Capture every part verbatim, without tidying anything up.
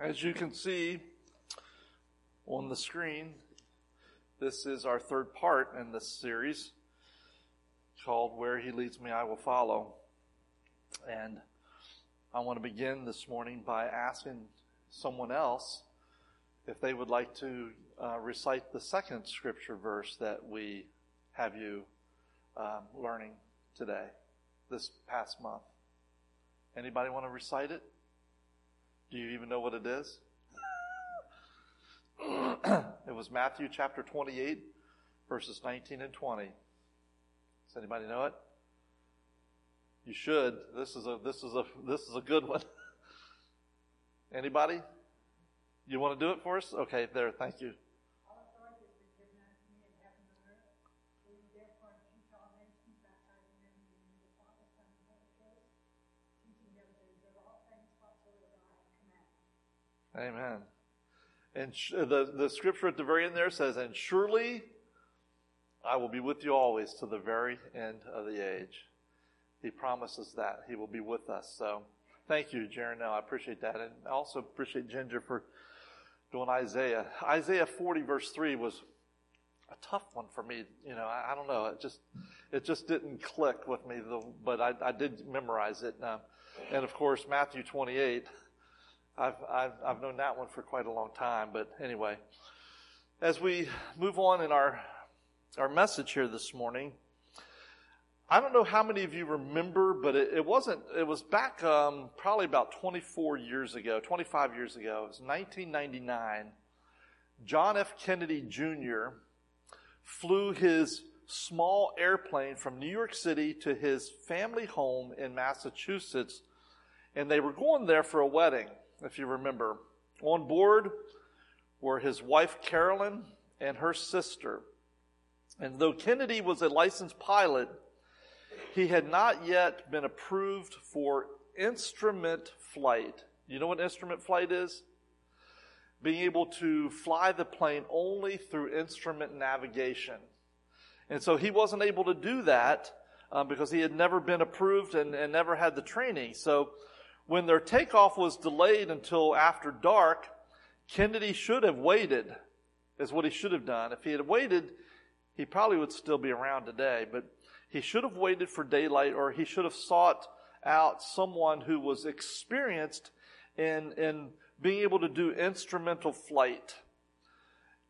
As you can see on the screen, this is our third part in this series called Where He Leads Me, I Will Follow. And I want to begin this morning by asking someone else if they would like to uh, recite the second scripture verse that we have you um, learning today, this past month. Anybody want to recite it? Do you even know what it is? It was Matthew chapter twenty-eight, verses nineteen and twenty. Does anybody know it? You should. This is a this is a this is a good one. Anybody? You want to do it for us? Okay, there. Thank you. Amen. And sh- the, the scripture at the very end there says, "And surely I will be with you always to the very end of the age." He promises that he will be with us. So thank you, Jaren. I appreciate that. And I also appreciate Ginger for doing Isaiah. Isaiah forty verse three was a tough one for me. You know, I, I don't know. It just, it just didn't click with me, the, but I, I did memorize it. And, uh, and of course, Matthew twenty-eight. I've, I've I've known that one for quite a long time, but anyway, as we move on in our our message here this morning, I don't know how many of you remember, but it, it wasn't. It was back um, probably about twenty-four years ago, twenty-five years ago. It was nineteen ninety-nine. John F. Kennedy Junior flew his small airplane from New York City to his family home in Massachusetts, and they were going there for a wedding. If you remember, on board were his wife, Carolyn, and her sister. And though Kennedy was a licensed pilot, he had not yet been approved for instrument flight. You know what instrument flight is? Being able to fly the plane only through instrument navigation. And so he wasn't able to do that um, because he had never been approved and, and never had the training. So when their takeoff was delayed until after dark, Kennedy should have waited, is what he should have done. If he had waited, he probably would still be around today, but he should have waited for daylight, or he should have sought out someone who was experienced in, in being able to do instrumental flight.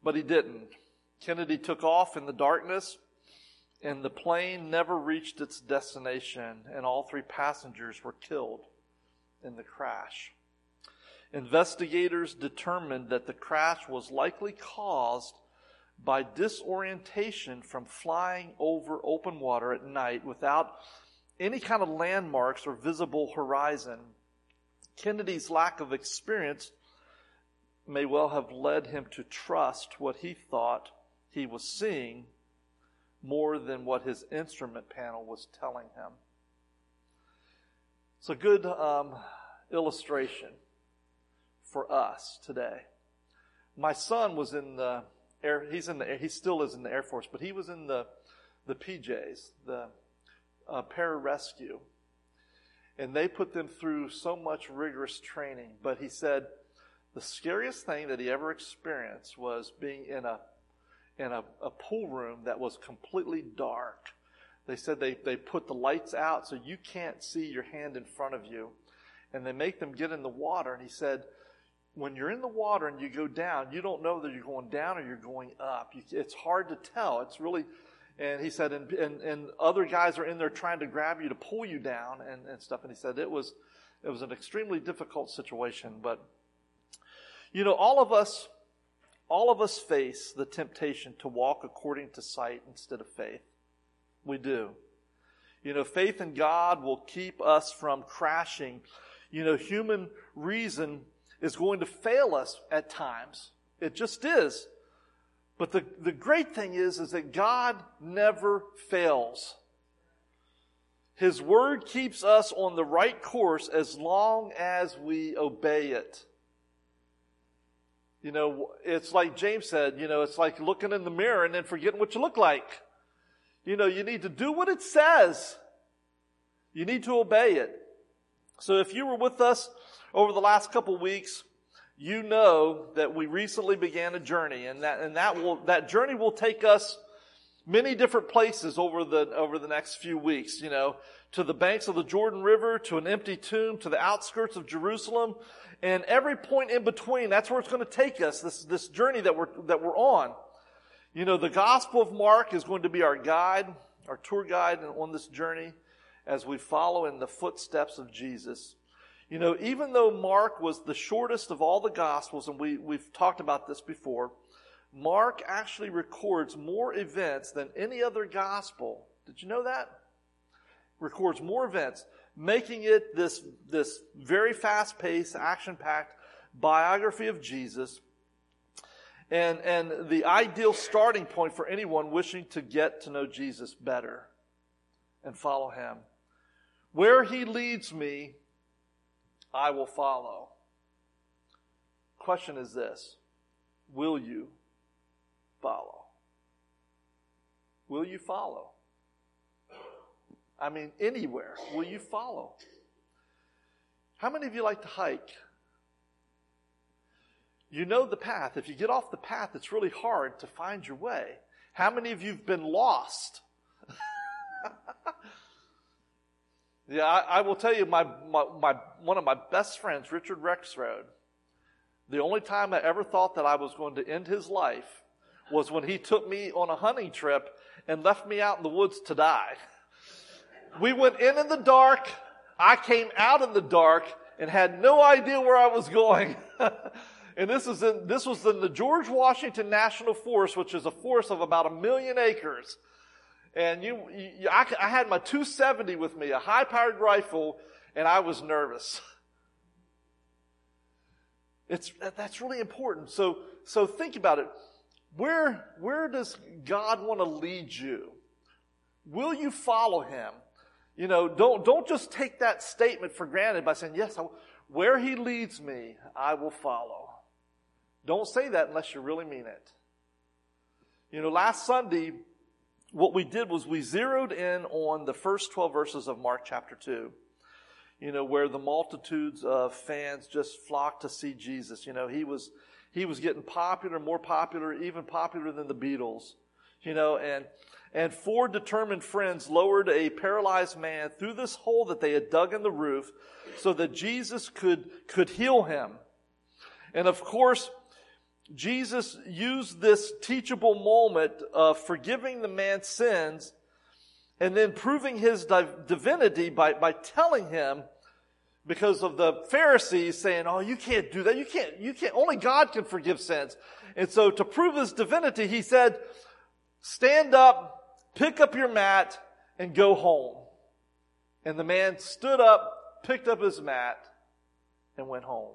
But he didn't. Kennedy took off in the darkness, and the plane never reached its destination, and all three passengers were killed in the crash. Investigators determined that the crash was likely caused by disorientation from flying over open water at night without any kind of landmarks or visible horizon. Kennedy's lack of experience may well have led him to trust what he thought he was seeing more than what his instrument panel was telling him. It's a good um, illustration for us today. My son was in the air. He's in the. He still is in the Air Force, but he was in the the P Js, the uh, pararescue, and they put them through so much rigorous training. But he said the scariest thing that he ever experienced was being in a in a, a pool room that was completely dark. They said they, they put the lights out so you can't see your hand in front of you. And they make them get in the water. And he said, when you're in the water and you go down, you don't know whether you're going down or you're going up. You, it's hard to tell. It's really, and he said, and, and, and other guys are in there trying to grab you to pull you down and, and stuff. And he said it was, it was an extremely difficult situation. But, you know, all of us, all of us face the temptation to walk according to sight instead of faith. We do. You know, faith in God will keep us from crashing. You know, human reason is going to fail us at times. It just is. But the, the great thing is, is that God never fails. His word keeps us on the right course as long as we obey it. You know, it's like James said, you know, it's like looking in the mirror and then forgetting what you look like. You know, you need to do what it says. You need to obey it. So if you were with us over the last couple weeks, you know that we recently began a journey, and that and that will that journey will take us many different places over the over the next few weeks, you know, to the banks of the Jordan River, to an empty tomb, to the outskirts of Jerusalem, and every point in between. That's where it's going to take us, this this journey that we're that we're on. You know, the Gospel of Mark is going to be our guide, our tour guide on this journey as we follow in the footsteps of Jesus. You know, even though Mark was the shortest of all the Gospels, and we, we've talked about this before, Mark actually records more events than any other gospel. Did you know that? Records more events, making it this, this very fast-paced, action-packed biography of Jesus, and, and the ideal starting point for anyone wishing to get to know Jesus better and follow him. Where he leads me, I will follow. Question is this: will you follow? Will you follow? I mean, anywhere, will you follow? How many of you like to hike? You know the path. If you get off the path, it's really hard to find your way. How many of you have been lost? Yeah, I, I will tell you, my, my, my one of my best friends, Richard Rexroad, the only time I ever thought that I was going to end his life was when he took me on a hunting trip and left me out in the woods to die. We went in in the dark. I came out in the dark and had no idea where I was going. And this is in, this was in the George Washington National Forest, which is a forest of about a million acres. And you, you I, I had my two seventy with me, a high-powered rifle, and I was nervous. It's that's really important. So, so think about it. Where, where does God want to lead you? Will you follow him? You know, don't don't just take that statement for granted by saying, yes, I, where he leads me, I will follow. Don't say that unless you really mean it. You know, last Sunday, what we did was we zeroed in on the first twelve verses of Mark chapter two, you know, where the multitudes of fans just flocked to see Jesus. You know, he was he was getting popular, more popular, even popular than the Beatles, you know, and and four determined friends lowered a paralyzed man through this hole that they had dug in the roof so that Jesus could could heal him. And of course, Jesus used this teachable moment of forgiving the man's sins and then proving his div- divinity by, by telling him, because of the Pharisees saying, oh, you can't do that. You can't, you can't, only God can forgive sins. And so to prove his divinity, he said, stand up, pick up your mat, and go home. And the man stood up, picked up his mat, and went home.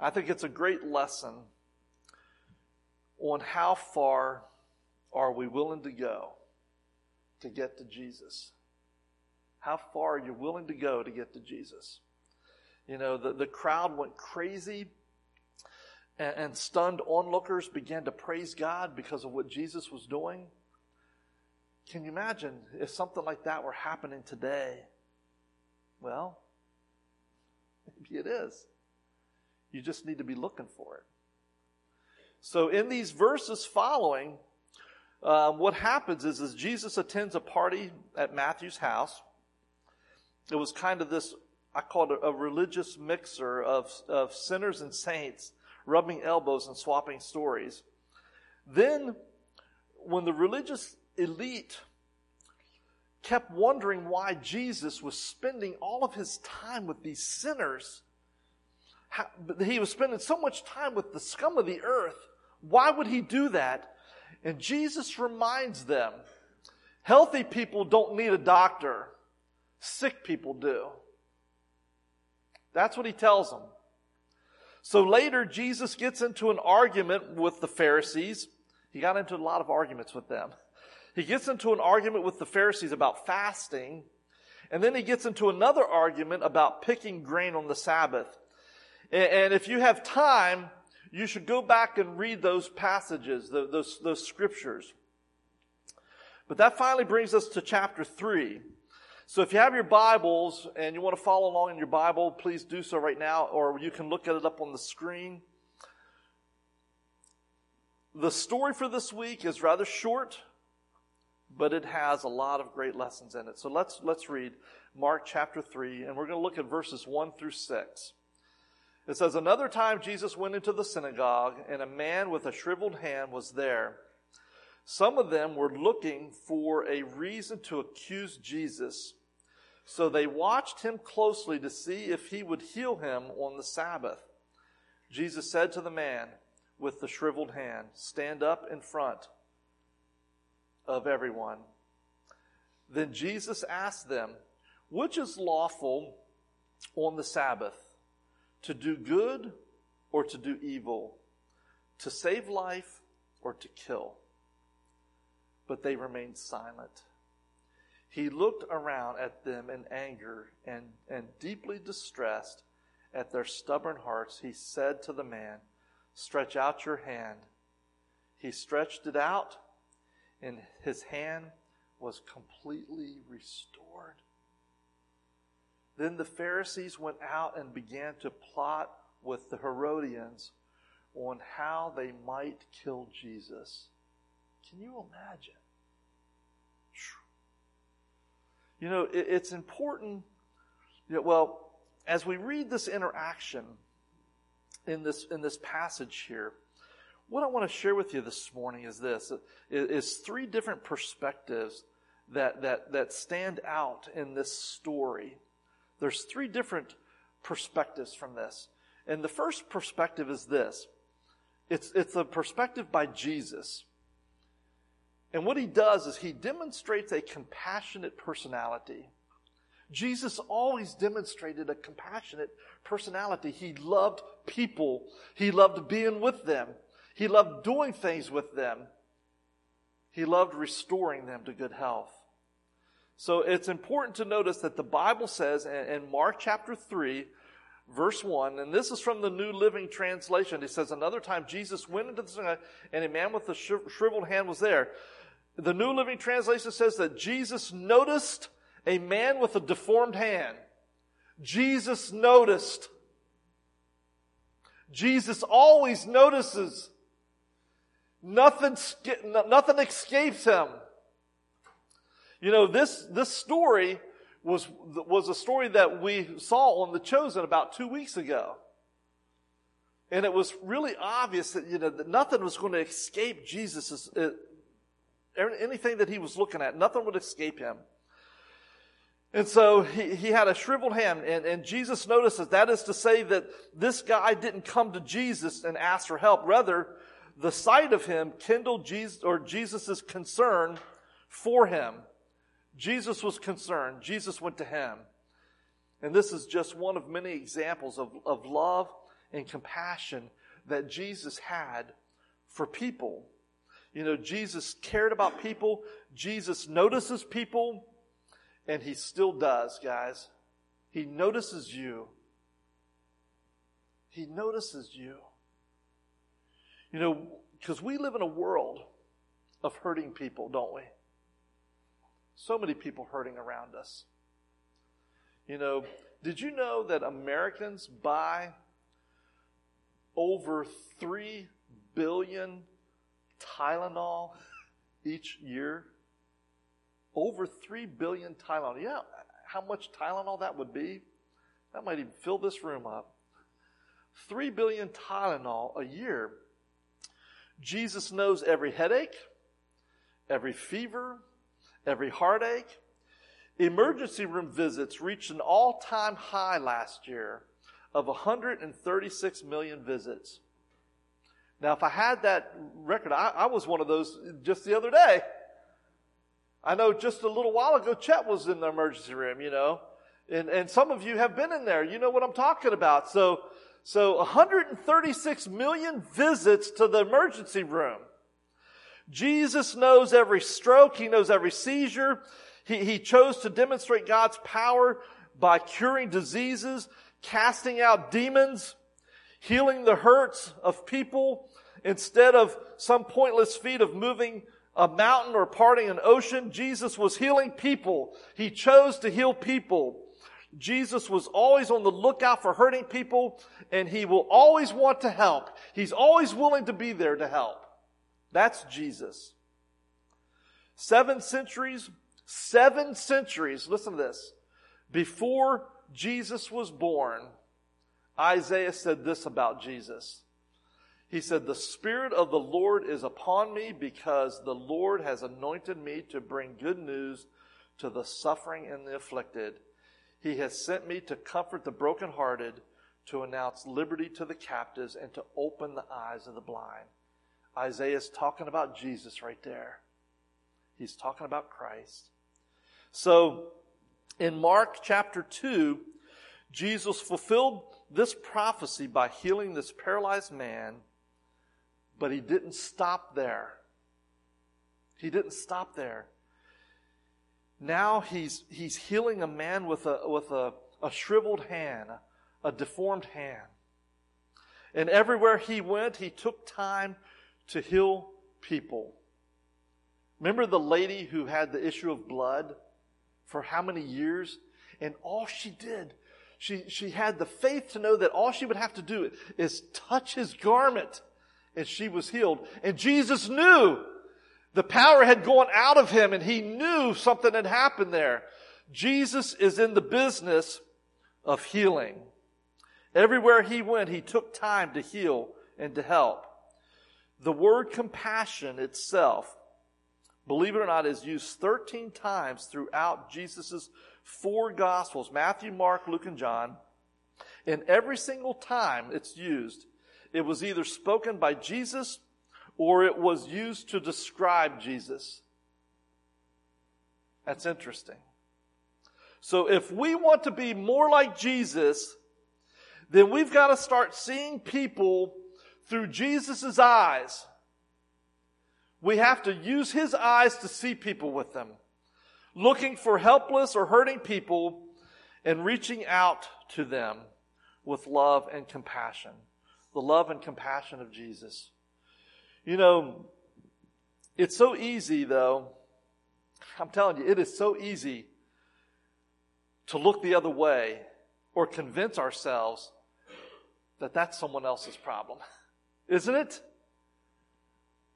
I think it's a great lesson on how far are we willing to go to get to Jesus. How far are you willing to go to get to Jesus? You know, the, the crowd went crazy, and, and stunned onlookers began to praise God because of what Jesus was doing. Can you imagine if something like that were happening today? Well, maybe it is. You just need to be looking for it. So in these verses following, um, what happens is, is Jesus attends a party at Matthew's house. It was kind of this, I call it a, a religious mixer of, of sinners and saints rubbing elbows and swapping stories. Then when the religious elite kept wondering why Jesus was spending all of his time with these sinners, How, he was spending so much time with the scum of the earth. Why would he do that? And Jesus reminds them, healthy people don't need a doctor. Sick people do. That's what he tells them. So later, Jesus gets into an argument with the Pharisees. He got into a lot of arguments with them. He gets into an argument with the Pharisees about fasting. And then he gets into another argument about picking grain on the Sabbath. And if you have time, you should go back and read those passages, those, those scriptures. But that finally brings us to chapter three. So if you have your Bibles and you want to follow along in your Bible, please do so right now, or you can look at it up on the screen. The story for this week is rather short, but it has a lot of great lessons in it. So let's let's read Mark chapter three, and we're going to look at verses one through six. It says, "Another time Jesus went into the synagogue, and a man with a shriveled hand was there. Some of them were looking for a reason to accuse Jesus, so they watched him closely to see if he would heal him on the Sabbath. Jesus said to the man with the shriveled hand, 'Stand up in front of everyone.' Then Jesus asked them, 'Which is lawful on the Sabbath, to do good or to do evil, to save life or to kill?' But they remained silent. He looked around at them in anger and, and deeply distressed at their stubborn hearts. He said to the man, 'Stretch out your hand.' He stretched it out, and his hand was completely restored. Then the Pharisees went out and began to plot with the Herodians on how they might kill Jesus." Can you imagine? You know, it, it's important. You know, well, as we read this interaction in this in this passage here, what I want to share with you this morning is this: is three different perspectives that that that stand out in this story. There's three different perspectives from this, and the first perspective is this: it's it's a perspective by Jesus. And what he does is he demonstrates a compassionate personality. Jesus always demonstrated a compassionate personality. He loved people. He loved being with them. He loved doing things with them. He loved restoring them to good health. So it's important to notice that the Bible says in Mark chapter three, verse one, and this is from the New Living Translation. It says, "Another time Jesus went into the synagogue, and a man with a shriveled hand was there." The New Living Translation says that Jesus noticed a man with a deformed hand. Jesus noticed. Jesus always notices. Nothing, nothing escapes him. You know, this, this story was, was a story that we saw on The Chosen about two weeks ago. And it was really obvious that, you know, that nothing was going to escape Jesus. Anything that he was looking at, nothing would escape him. And so he, he had a shriveled hand, and, and Jesus notices. That is to say that this guy didn't come to Jesus and ask for help. Rather, the sight of him kindled Jesus, or Jesus's concern for him. Jesus was concerned. Jesus went to him. And this is just one of many examples of, of love and compassion that Jesus had for people. You know, Jesus cared about people. Jesus notices people. And he still does, guys. He notices you. He notices you. You know, because we live in a world of hurting people, don't we? So many people hurting around us. You know, did you know that Americans buy over three billion Tylenol each year? Over three billion Tylenol. Yeah, how much Tylenol that would be? That might even fill this room up. three billion Tylenol a year. Jesus knows every headache, every fever, every heartache. Emergency room visits reached an all-time high last year of one hundred thirty-six million visits. Now, if I had that record, I, I was one of those just the other day. I know just a little while ago, Chet was in the emergency room, you know, and, and some of you have been in there. You know what I'm talking about. So, so one hundred thirty-six million visits to the emergency room. Jesus knows every stroke. He knows every seizure. He, he chose to demonstrate God's power by curing diseases, casting out demons, healing the hurts of people instead of some pointless feat of moving a mountain or parting an ocean. Jesus was healing people. He chose to heal people. Jesus was always on the lookout for hurting people, and he will always want to help. He's always willing to be there to help. That's Jesus. Seven centuries, seven centuries, listen to this, before Jesus was born, Isaiah said this about Jesus. He said, "The Spirit of the Lord is upon me because the Lord has anointed me to bring good news to the suffering and the afflicted. He has sent me to comfort the brokenhearted, to announce liberty to the captives, and to open the eyes of the blind." Isaiah's talking about Jesus right there. He's talking about Christ. So in Mark chapter two, Jesus fulfilled this prophecy by healing this paralyzed man, but he didn't stop there. He didn't stop there. Now he's he's healing a man with a with a, a shriveled hand, a deformed hand. And everywhere he went, he took time to heal people. Remember the lady who had the issue of blood for how many years? And all she did, she she had the faith to know that all she would have to do is touch his garment, and she was healed. And Jesus knew. The power had gone out of him, and he knew something had happened there. Jesus is in the business of healing. Everywhere he went, he took time to heal and to help. The word compassion itself, believe it or not, is used thirteen times throughout Jesus' four Gospels, Matthew, Mark, Luke, and John. And every single time it's used, it was either spoken by Jesus or it was used to describe Jesus. That's interesting. So if we want to be more like Jesus, then we've got to start seeing people through Jesus' eyes. We have to use his eyes to see people with them, looking for helpless or hurting people and reaching out to them with love and compassion, the love and compassion of Jesus. You know, it's so easy, though. I'm telling you, it is so easy to look the other way or convince ourselves that that's someone else's problem. Isn't it?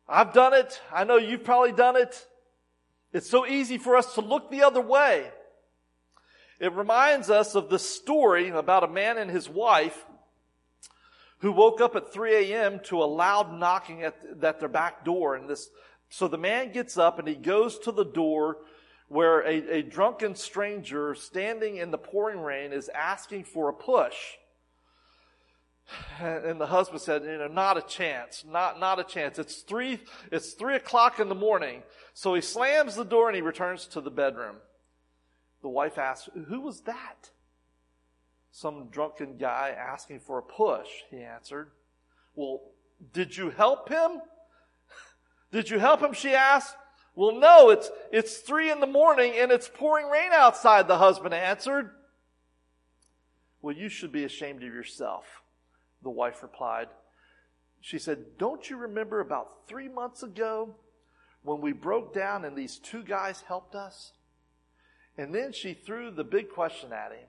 I've done it. I know you've probably done it. It's so easy for us to look the other way. It reminds us of the story about a man and his wife who woke up at three a.m. to a loud knocking at, at their back door. And this, so the man gets up and he goes to the door where a, a drunken stranger standing in the pouring rain is asking for a push. And the husband said, you know, not a chance, not, not a chance. It's three, it's three o'clock in the morning. So he slams the door and he returns to the bedroom. The wife asks, "Who was that?" "Some drunken guy asking for a push," he answered. "Well, did you help him?" "Did you help him?" she asked. "Well, no, it's it's three in the morning and it's pouring rain outside," the husband answered. "Well, you should be ashamed of yourself," the wife replied. She said, "Don't you remember about three months ago when we broke down and these two guys helped us?" And then she threw the big question at him.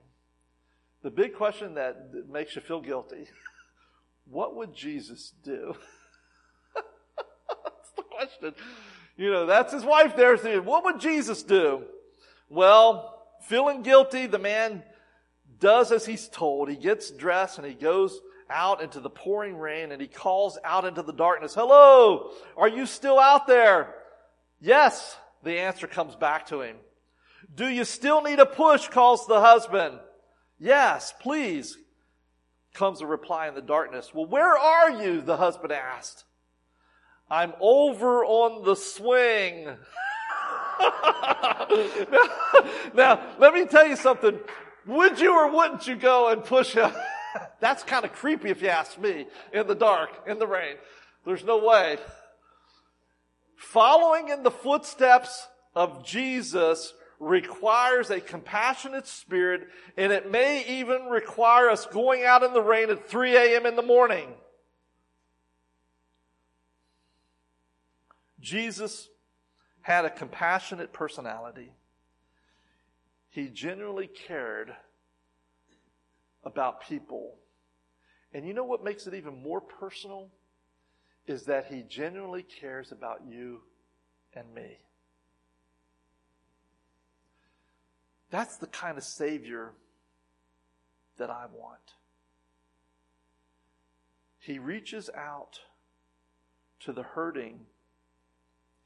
The big question that makes you feel guilty. What would Jesus do? That's the question. You know, that's his wife there. So what would Jesus do? Well, feeling guilty, the man does as he's told. He gets dressed and he goes out into the pouring rain and he calls out into the darkness, "Hello, are you still out there?" "Yes," the answer comes back to him. "Do you still need a push?" calls the husband. "Yes, please," comes a reply in the darkness. "Well, where are you?" the husband asked. "I'm over on the swing." now, now, let me tell you something. Would you or wouldn't you go and push him? That's kind of creepy if you ask me, in the dark, in the rain. There's no way. Following in the footsteps of Jesus requires a compassionate spirit, and it may even require us going out in the rain at three a.m. in the morning. Jesus had a compassionate personality. He genuinely cared about people. And you know what makes it even more personal? Is that he genuinely cares about you and me. That's the kind of Savior that I want. He reaches out to the hurting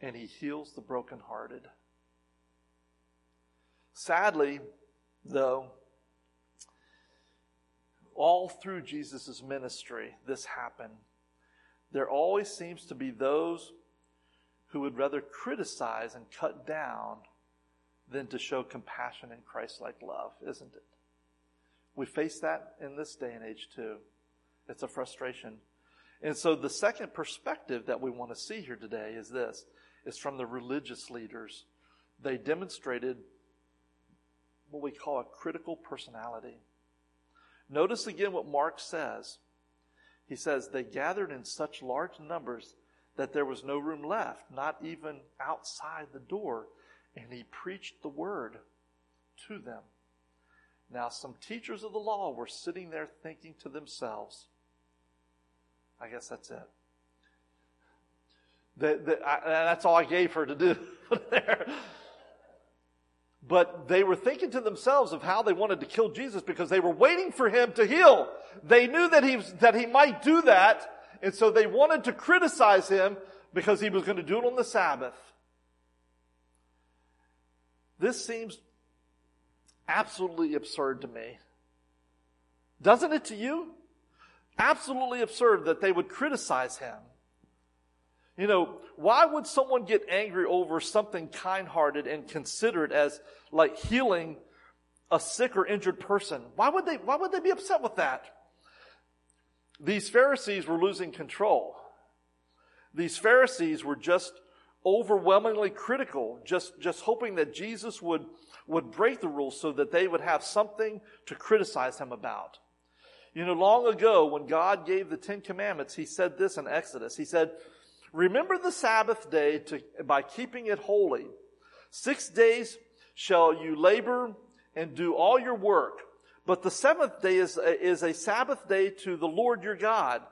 and he heals the brokenhearted. Sadly, though, all through Jesus' ministry, this happened. There always seems to be those who would rather criticize and cut down than to show compassion and Christ-like love, isn't it? We face that in this day and age too. It's a frustration. And so the second perspective that we want to see here today is this. It's from the religious leaders. They demonstrated what we call a critical personality. Notice again what Mark says. He says, they gathered in such large numbers that there was no room left, not even outside the door. And he preached the word to them. Now, some teachers of the law were sitting there thinking to themselves, I guess that's it. The, the, I, that's all I gave her to do there. But they were thinking to themselves of how they wanted to kill Jesus because they were waiting for him to heal. They knew that he, was, that he might do that, and so they wanted to criticize him because he was going to do it on the Sabbath. This seems absolutely absurd to me. Doesn't it to you? Absolutely absurd that they would criticize him. You know, why would someone get angry over something kind-hearted and considered as like healing a sick or injured person? Why would they, why would they be upset with that? These Pharisees were losing control. These Pharisees were just overwhelmingly critical, just, just hoping that Jesus would, would break the rules so that they would have something to criticize him about. You know, long ago when God gave the Ten Commandments, he said this in Exodus. He said, remember the Sabbath day to, by keeping it holy. Six days shall you labor and do all your work. But the seventh day is a, is a Sabbath day to the Lord your God.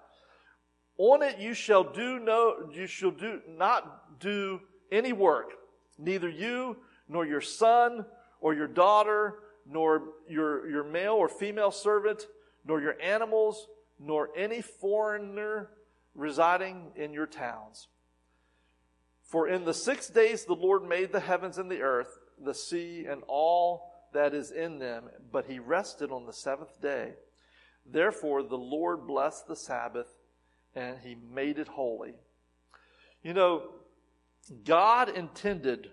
On it you shall do no, you shall do not do any work, neither you nor your son or your daughter, nor your, your male or female servant, nor your animals, nor any foreigner residing in your towns. For in the six days the Lord made the heavens and the earth, the sea, and all that is in them, but he rested on the seventh day. Therefore the Lord blessed the Sabbath, and he made it holy. You know, God intended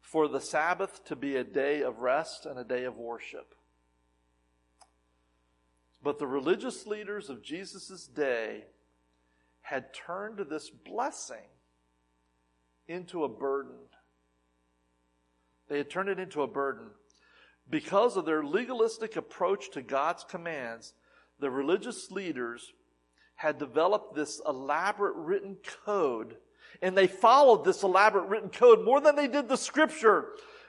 for the Sabbath to be a day of rest and a day of worship. But the religious leaders of Jesus' day had turned this blessing into a burden. They had turned it into a burden. Because of their legalistic approach to God's commands, the religious leaders had developed this elaborate written code. And they followed this elaborate written code more than they did the scripture.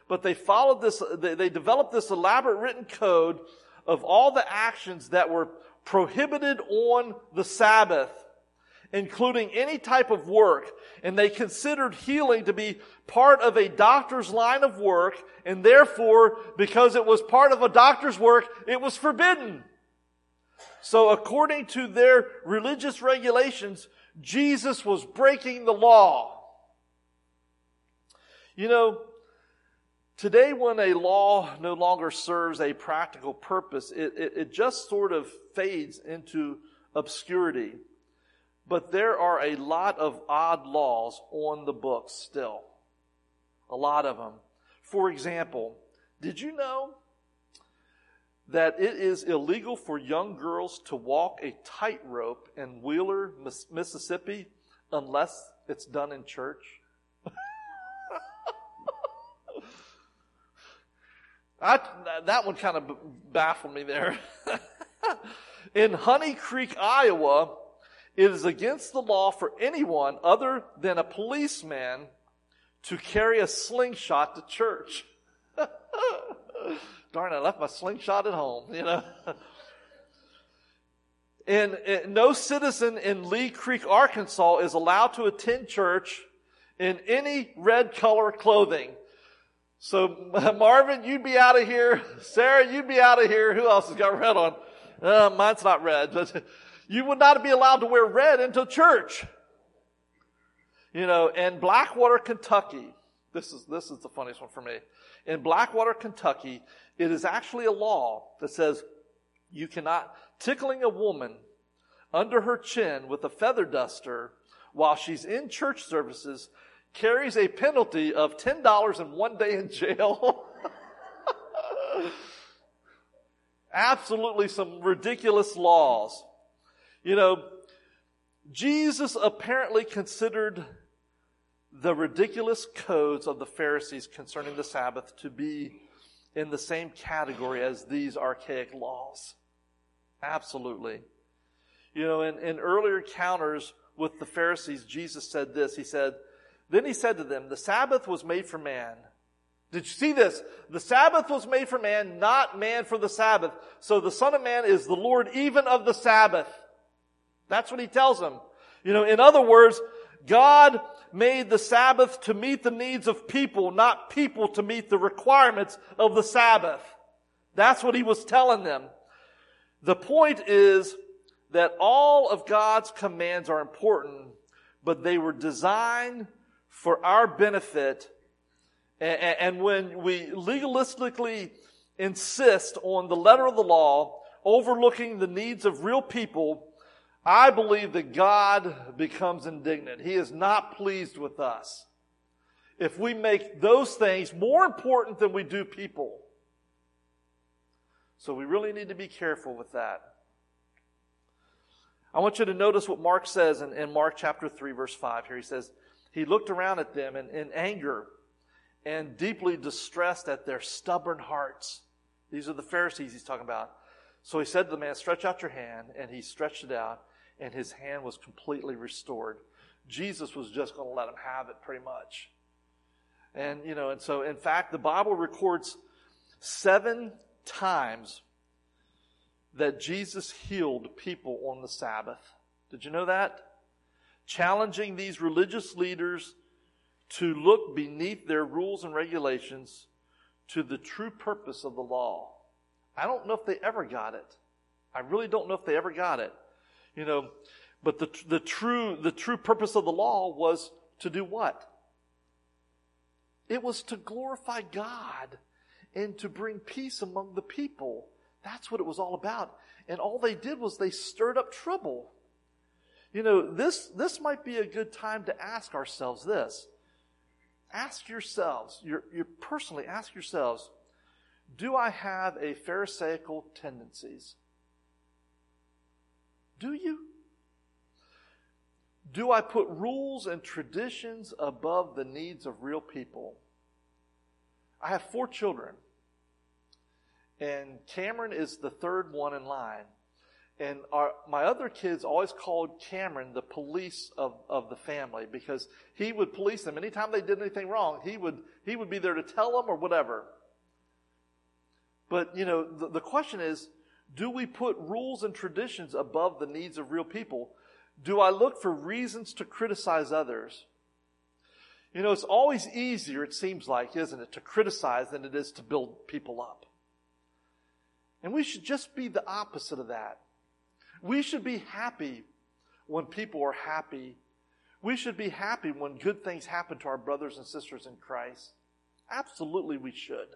But they followed this, they, they developed this elaborate written code of all the actions that were prohibited on the Sabbath, including any type of work. And they considered healing to be part of a doctor's line of work. And therefore, because it was part of a doctor's work, it was forbidden. So according to their religious regulations, Jesus was breaking the law. You know, today when a law no longer serves a practical purpose, it, it, it just sort of fades into obscurity. But there are a lot of odd laws on the books still. A lot of them. For example, did you know that it is illegal for young girls to walk a tightrope in Wheeler, Mississippi, unless it's done in church? I, that one kind of baffled me there. In Honey Creek, Iowa, it is against the law for anyone other than a policeman to carry a slingshot to church. Darn, I left my slingshot at home, you know. And, and no citizen in Lee Creek, Arkansas is allowed to attend church in any red color clothing. So, Marvin, you'd be out of here. Sarah, you'd be out of here. Who else has got red on? Uh, mine's not red, but you would not be allowed to wear red into church. You know, in Blackwater, Kentucky, this is, this is the funniest one for me. In Blackwater, Kentucky, it is actually a law that says you cannot, tickling a woman under her chin with a feather duster while she's in church services carries a penalty of ten dollars and one day in jail. Absolutely some ridiculous laws. You know, Jesus apparently considered the ridiculous codes of the Pharisees concerning the Sabbath to be in the same category as these archaic laws. Absolutely. You know, in, in earlier encounters with the Pharisees, Jesus said this. He said, then he said to them, the Sabbath was made for man. Did you see this? The Sabbath was made for man, not man for the Sabbath. So the Son of Man is the Lord even of the Sabbath. That's what he tells them. You know, in other words, God made the Sabbath to meet the needs of people, not people to meet the requirements of the Sabbath. That's what he was telling them. The point is that all of God's commands are important, but they were designed for our benefit. And when we legalistically insist on the letter of the law, overlooking the needs of real people, I believe that God becomes indignant. He is not pleased with us if we make those things more important than we do people. So we really need to be careful with that. I want you to notice what Mark says in, in Mark chapter three, verse five. Here he says, he looked around at them in, in anger and deeply distressed at their stubborn hearts. These are the Pharisees he's talking about. So he said to the man, stretch out your hand. And he stretched it out, and his hand was completely restored. Jesus was just going to let him have it pretty much. And, you know, and so, in fact, the Bible records seven times that Jesus healed people on the Sabbath. Did you know that? Challenging these religious leaders to look beneath their rules and regulations to the true purpose of the law. I don't know if they ever got it. I really don't know if they ever got it. You know, but the the true the true purpose of the law was to do what? It was to glorify God and to bring peace among the people. That's what it was all about. And all they did was they stirred up trouble. You know, this this might be a good time to ask ourselves this. Ask yourselves, you're, you're personally ask yourselves, do I have a Pharisaical tendencies? Do you? Do I put rules and traditions above the needs of real people? I have four children, and Cameron is the third one in line. And our, my other kids always called Cameron the police of, of the family, because he would police them. Anytime they did anything wrong, he would he would be there to tell them or whatever. But, you know, the, the question is, do we put rules and traditions above the needs of real people? Do I look for reasons to criticize others? You know, it's always easier, it seems like, isn't it, to criticize than it is to build people up. And we should just be the opposite of that. We should be happy when people are happy. We should be happy when good things happen to our brothers and sisters in Christ. Absolutely we should.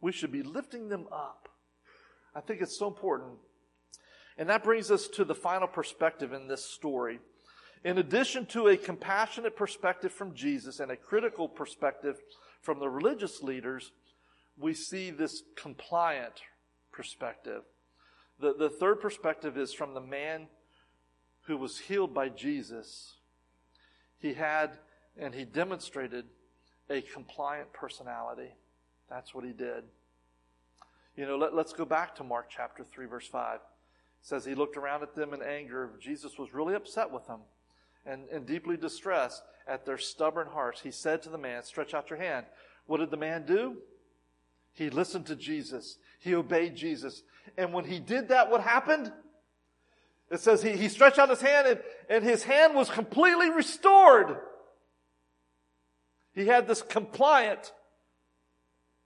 We should be lifting them up. I think it's so important. And that brings us to the final perspective in this story. In addition to a compassionate perspective from Jesus and a critical perspective from the religious leaders, we see this compliant perspective. The, the third perspective is from the man who was healed by Jesus. He had and he demonstrated a compliant personality. That's what he did. You know, let, let's go back to Mark chapter three, verse five. It says he looked around at them in anger. Jesus was really upset with them. and, and deeply distressed at their stubborn hearts, he said to the man, "Stretch out your hand." What did the man do? He listened to Jesus. He obeyed Jesus. And when he did that, what happened? It says he, he stretched out his hand, and, and his hand was completely restored. He had this compliant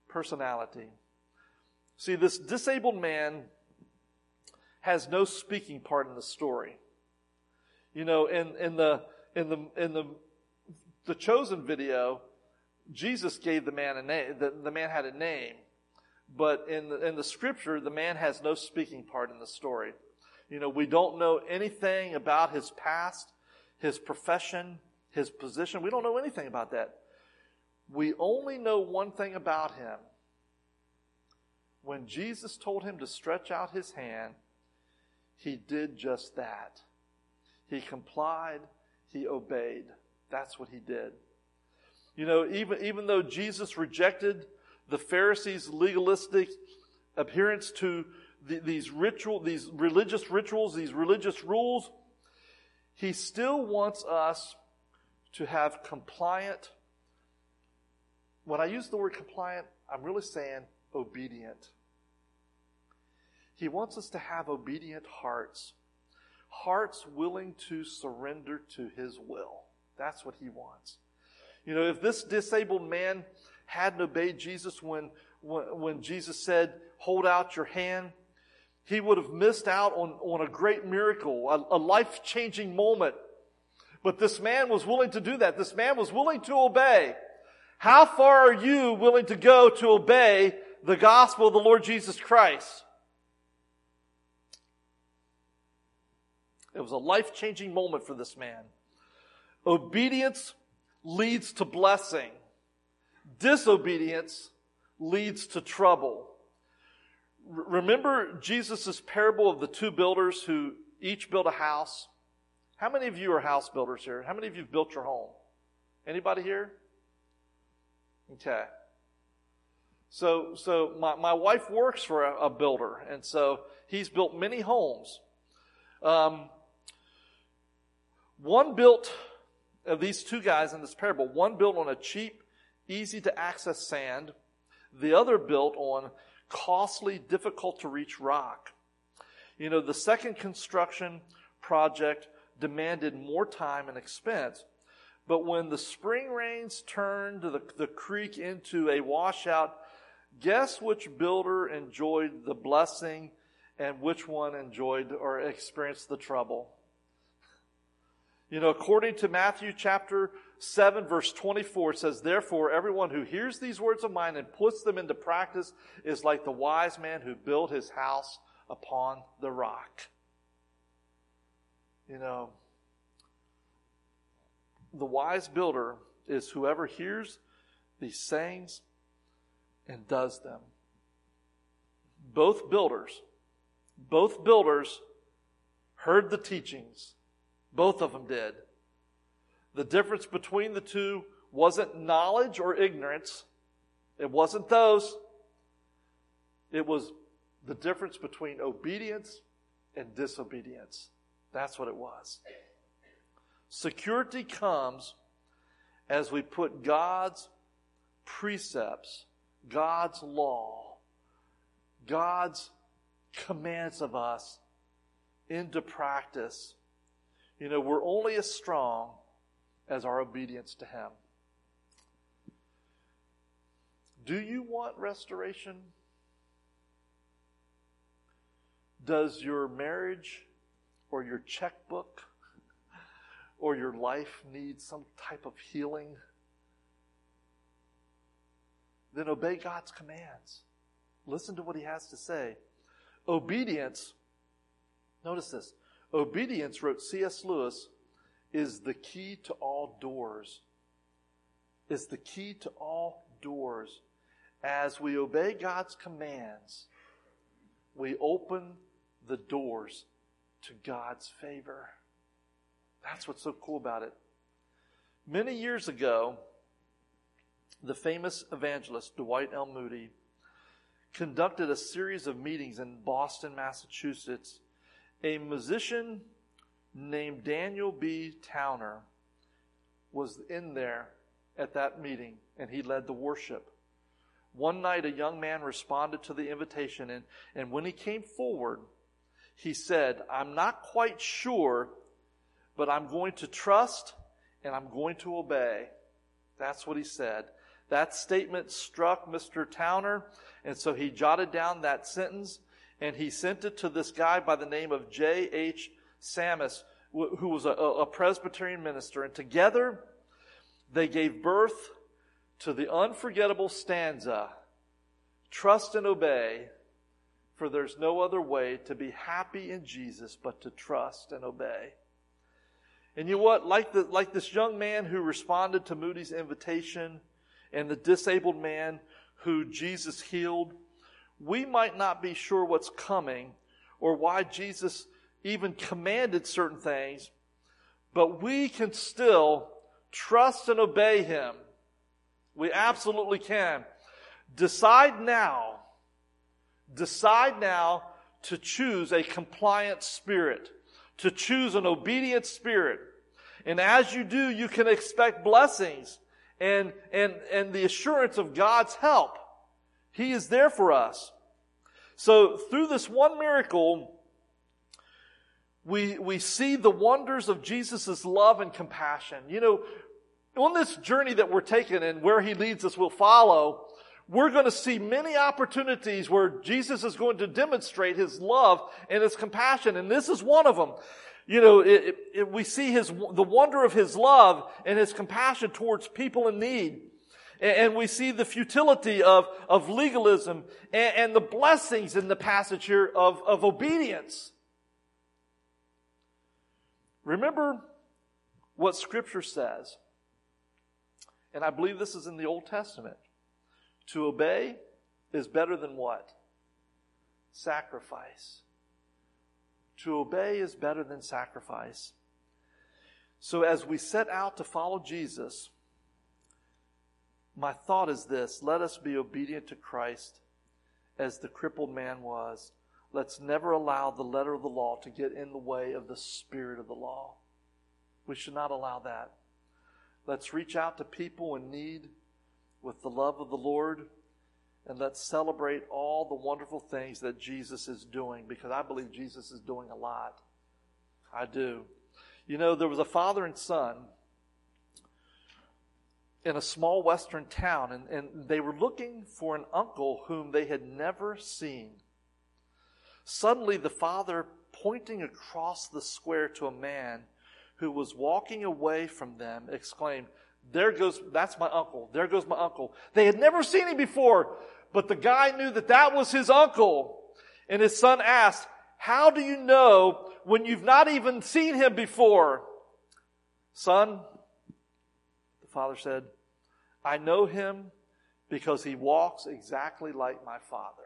personality. See, this disabled man has no speaking part in the story. You know, in, in the in the in the the Chosen video, Jesus gave the man a name. The, the man had a name, but in the, in the Scripture, the man has no speaking part in the story. You know, we don't know anything about his past, his profession, his position. We don't know anything about that. We only know one thing about him. When Jesus told him to stretch out his hand, he did just that. He complied. He obeyed. That's what he did. You know, even, even though Jesus rejected the Pharisees' legalistic adherence to the, these ritual, these religious rituals, these religious rules, he still wants us to have compliant. When I use the word compliant, I'm really saying obedient. He wants us to have obedient hearts, hearts willing to surrender to his will. That's what he wants. You know, if this disabled man hadn't obeyed Jesus when, when, when Jesus said, "Hold out your hand," he would have missed out on, on a great miracle, a, a life-changing moment. But this man was willing to do that. This man was willing to obey. How far are you willing to go to obey the gospel of the Lord Jesus Christ? It was a life-changing moment for this man. Obedience leads to blessing. Disobedience leads to trouble. Remember Jesus' parable of the two builders who each built a house? How many of you are house builders here? How many of you have built your home? Anybody here? Okay. So so my, my wife works for a, a builder, and so he's built many homes. Um, one built... Of these two guys in this parable, one built on a cheap, easy-to-access sand. The other built on costly, difficult-to-reach rock. You know, the second construction project demanded more time and expense. But when the spring rains turned the, the creek into a washout, guess which builder enjoyed the blessing and which one enjoyed or experienced the trouble? You know, according to Matthew chapter seven, verse twenty-four, it says, "Therefore, everyone who hears these words of mine and puts them into practice is like the wise man who built his house upon the rock." You know, the wise builder is whoever hears these sayings and does them. Both builders, both builders heard the teachings. Both of them did. The difference between the two wasn't knowledge or ignorance. It wasn't those. It was the difference between obedience and disobedience. That's what it was. Security comes as we put God's precepts, God's law, God's commands of us into practice. You know, we're only as strong as our obedience to him. Do you want restoration? Does your marriage or your checkbook or your life need some type of healing? Then obey God's commands. Listen to what he has to say. Obedience, notice this, obedience, wrote C S Lewis, is the key to all doors. Is the key to all doors. As we obey God's commands, we open the doors to God's favor. That's what's so cool about it. Many years ago, the famous evangelist Dwight L. Moody conducted a series of meetings in Boston, Massachusetts. A musician named Daniel B. Towner was in there at that meeting, and he led the worship. One night, a young man responded to the invitation, and, and when he came forward, he said, "I'm not quite sure, but I'm going to trust and I'm going to obey." That's what he said. That statement struck Mister Towner, and so he jotted down that sentence, and he sent it to this guy by the name of J H Sammis, who was a, a Presbyterian minister. And together, they gave birth to the unforgettable stanza, "Trust and obey, for there's no other way to be happy in Jesus but to trust and obey." And you know what? Like, the, like this young man who responded to Moody's invitation and the disabled man who Jesus healed, we might not be sure what's coming or why Jesus even commanded certain things, but we can still trust and obey Him. We absolutely can. Decide now. Decide now to choose a compliant spirit, to choose an obedient spirit. And as you do, you can expect blessings and, and, and the assurance of God's help. He is there for us. So through this one miracle, we, we see the wonders of Jesus' love and compassion. You know, on this journey that we're taking and where He leads us will follow, we're going to see many opportunities where Jesus is going to demonstrate His love and His compassion. And this is one of them. You know, it, it, it, we see his the wonder of His love and His compassion towards people in need. And, and we see the futility of, of legalism and, and the blessings in the passage here of, of obedience. Remember what Scripture says. And I believe this is in the Old Testament. To obey is better than what? Sacrifice. To obey is better than sacrifice. So as we set out to follow Jesus, my thought is this: let us be obedient to Christ as the crippled man was. Let's never allow the letter of the law to get in the way of the spirit of the law. We should not allow that. Let's reach out to people in need with the love of the Lord, and let's celebrate all the wonderful things that Jesus is doing, because I believe Jesus is doing a lot. I do. You know, there was a father and son in a small western town, and, and they were looking for an uncle whom they had never seen. Suddenly, the father, pointing across the square to a man who was walking away from them, exclaimed, "There goes, that's my uncle. There goes my uncle." They had never seen him before, but the guy knew that that was his uncle. And his son asked, "How do you know when you've not even seen him before?" "Son," the father said, "I know him because he walks exactly like my father."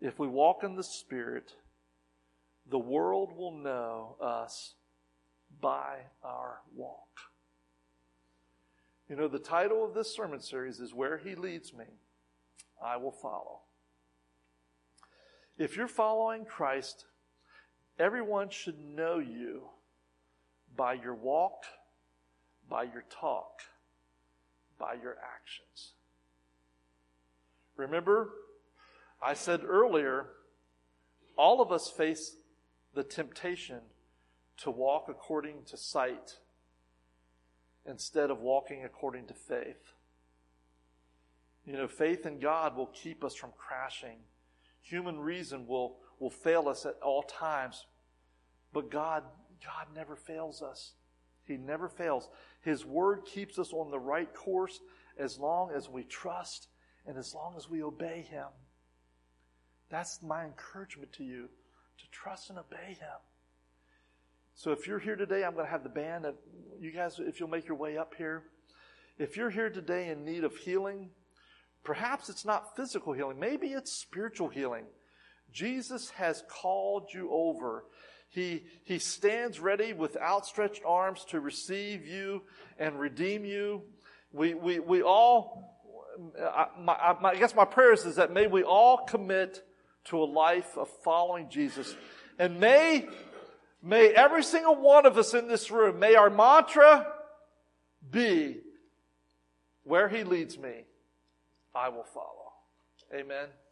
If we walk in the Spirit, the world will know us by our walk. You know, the title of this sermon series is "Where He Leads Me, I Will Follow." If you're following Christ, everyone should know you by your walk, by your talk, by your actions. Remember, I said earlier, all of us face the temptation to walk according to sight instead of walking according to faith. You know, faith in God will keep us from crashing. Human reason will, will fail us at all times. But God, God never fails us. He never fails. His word keeps us on the right course as long as we trust and as long as we obey Him. That's my encouragement to you, to trust and obey Him. So if you're here today, I'm going to have the band. You guys, if you'll make your way up here. If you're here today in need of healing, perhaps it's not physical healing. Maybe it's spiritual healing. Jesus has called you over. He, he stands ready with outstretched arms to receive you and redeem you. We, we, we all, I, my, I guess my prayer is, is that may we all commit to a life of following Jesus. And may, may every single one of us in this room, may our mantra be, where He leads me, I will follow. Amen.